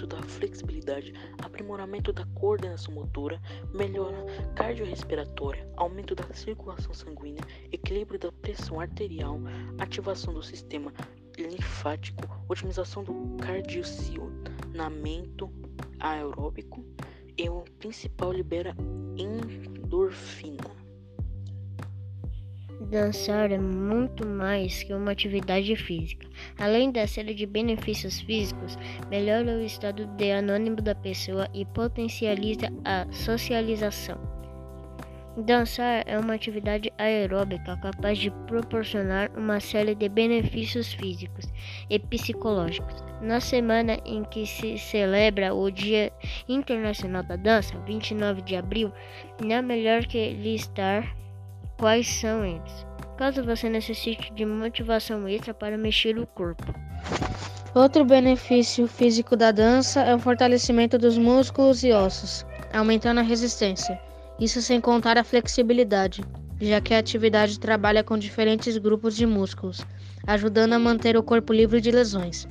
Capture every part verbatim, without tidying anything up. progresso da flexibilidade, aprimoramento da coordenação motora, melhora cardiorrespiratória, aumento da circulação sanguínea, equilíbrio da pressão arterial, ativação do sistema linfático, otimização do condicionamento aeróbico e o principal libera endorfina. Dançar é muito mais que uma atividade física. Além da série de benefícios físicos, melhora o estado de anônimo da pessoa e potencializa a socialização. Dançar é uma atividade aeróbica capaz de proporcionar uma série de benefícios físicos e psicológicos. Na semana em que se celebra o Dia Internacional da Dança, vinte e nove de abril, não é melhor que listar quais são eles, caso você necessite de motivação extra para mexer o corpo. Outro benefício físico da dança é o fortalecimento dos músculos e ossos, aumentando a resistência. Isso sem contar a flexibilidade, já que a atividade trabalha com diferentes grupos de músculos, ajudando a manter o corpo livre de lesões.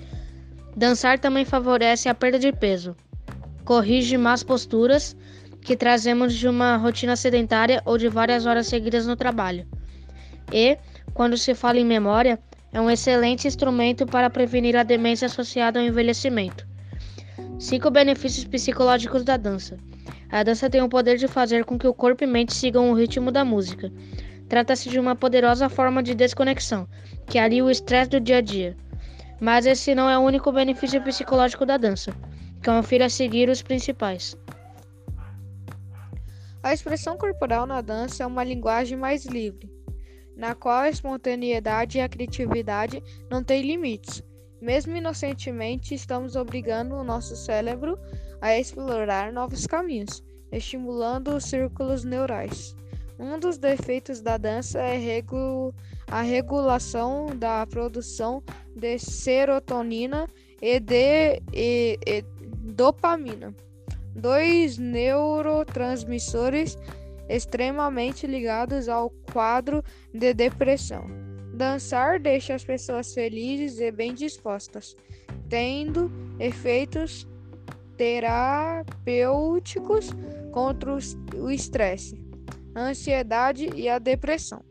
Dançar também favorece a perda de peso, corrige más posturas que trazemos de uma rotina sedentária ou de várias horas seguidas no trabalho. E, quando se fala em memória, é um excelente instrumento para prevenir a demência associada ao envelhecimento. Cinco benefícios psicológicos da dança. A dança tem o poder de fazer com que o corpo e mente sigam o ritmo da música. Trata-se de uma poderosa forma de desconexão, que alivia o estresse do dia a dia. Mas esse não é o único benefício psicológico da dança. Confira a seguir os principais. A expressão corporal na dança é uma linguagem mais livre, na qual a espontaneidade e a criatividade não têm limites. Mesmo inocentemente, estamos obrigando o nosso cérebro a explorar novos caminhos, estimulando os círculos neurais. Um dos defeitos da dança é regu- a regulação da produção de serotonina e de e, e dopamina, dois neurotransmissores extremamente ligados ao quadro de depressão. Dançar deixa as pessoas felizes e bem dispostas, tendo efeitos terapêuticos contra o estresse, ansiedade e a depressão.